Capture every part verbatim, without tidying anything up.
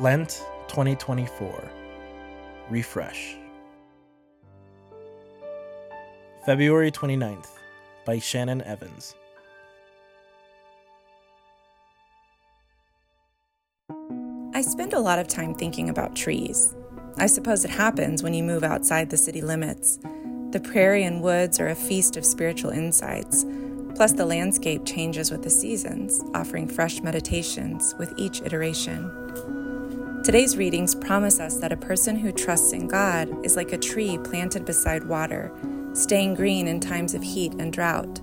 Lent twenty twenty-four. Refresh. February twenty-ninth by Shannon Evans. I spend a lot of time thinking about trees. I suppose it happens when you move outside the city limits. The prairie and woods are a feast of spiritual insights, plus the landscape changes with the seasons, offering fresh meditations with each iteration. Today's readings promise us that a person who trusts in God is like a tree planted beside water, staying green in times of heat and drought.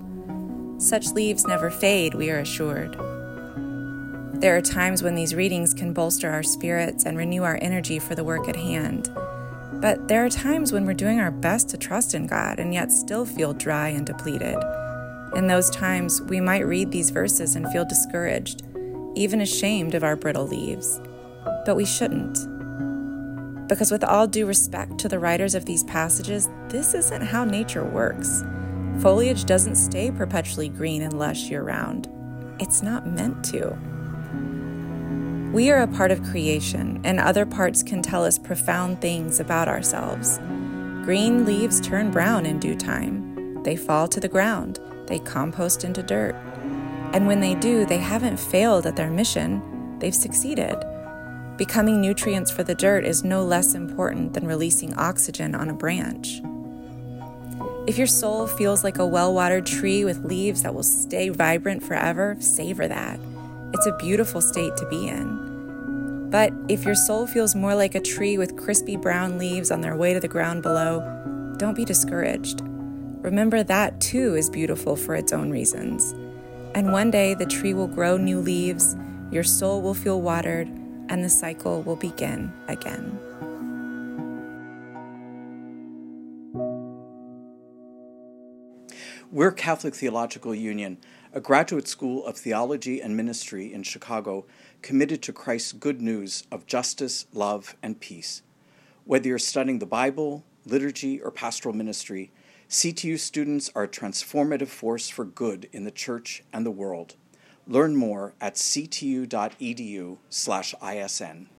Such leaves never fade, we are assured. There are times when these readings can bolster our spirits and renew our energy for the work at hand. But there are times when we're doing our best to trust in God and yet still feel dry and depleted. In those times, we might read these verses and feel discouraged, even ashamed of our brittle leaves. But we shouldn't. Because with all due respect to the writers of these passages, this isn't how nature works. Foliage doesn't stay perpetually green and lush year-round. It's not meant to. We are a part of creation, and other parts can tell us profound things about ourselves. Green leaves turn brown in due time. They fall to the ground. They compost into dirt. And when they do, they haven't failed at their mission. They've succeeded. Becoming nutrients for the dirt is no less important than releasing oxygen on a branch. If your soul feels like a well-watered tree with leaves that will stay vibrant forever, savor that. It's a beautiful state to be in. But if your soul feels more like a tree with crispy brown leaves on their way to the ground below, don't be discouraged. Remember that too is beautiful for its own reasons. And one day the tree will grow new leaves, your soul will feel watered, and the cycle will begin again. We're Catholic Theological Union, a graduate school of theology and ministry in Chicago, committed to Christ's good news of justice, love, and peace. Whether you're studying the Bible, liturgy, or pastoral ministry, C T U students are a transformative force for good in the church and the world. Learn more at c t u dot e d u slash i s n.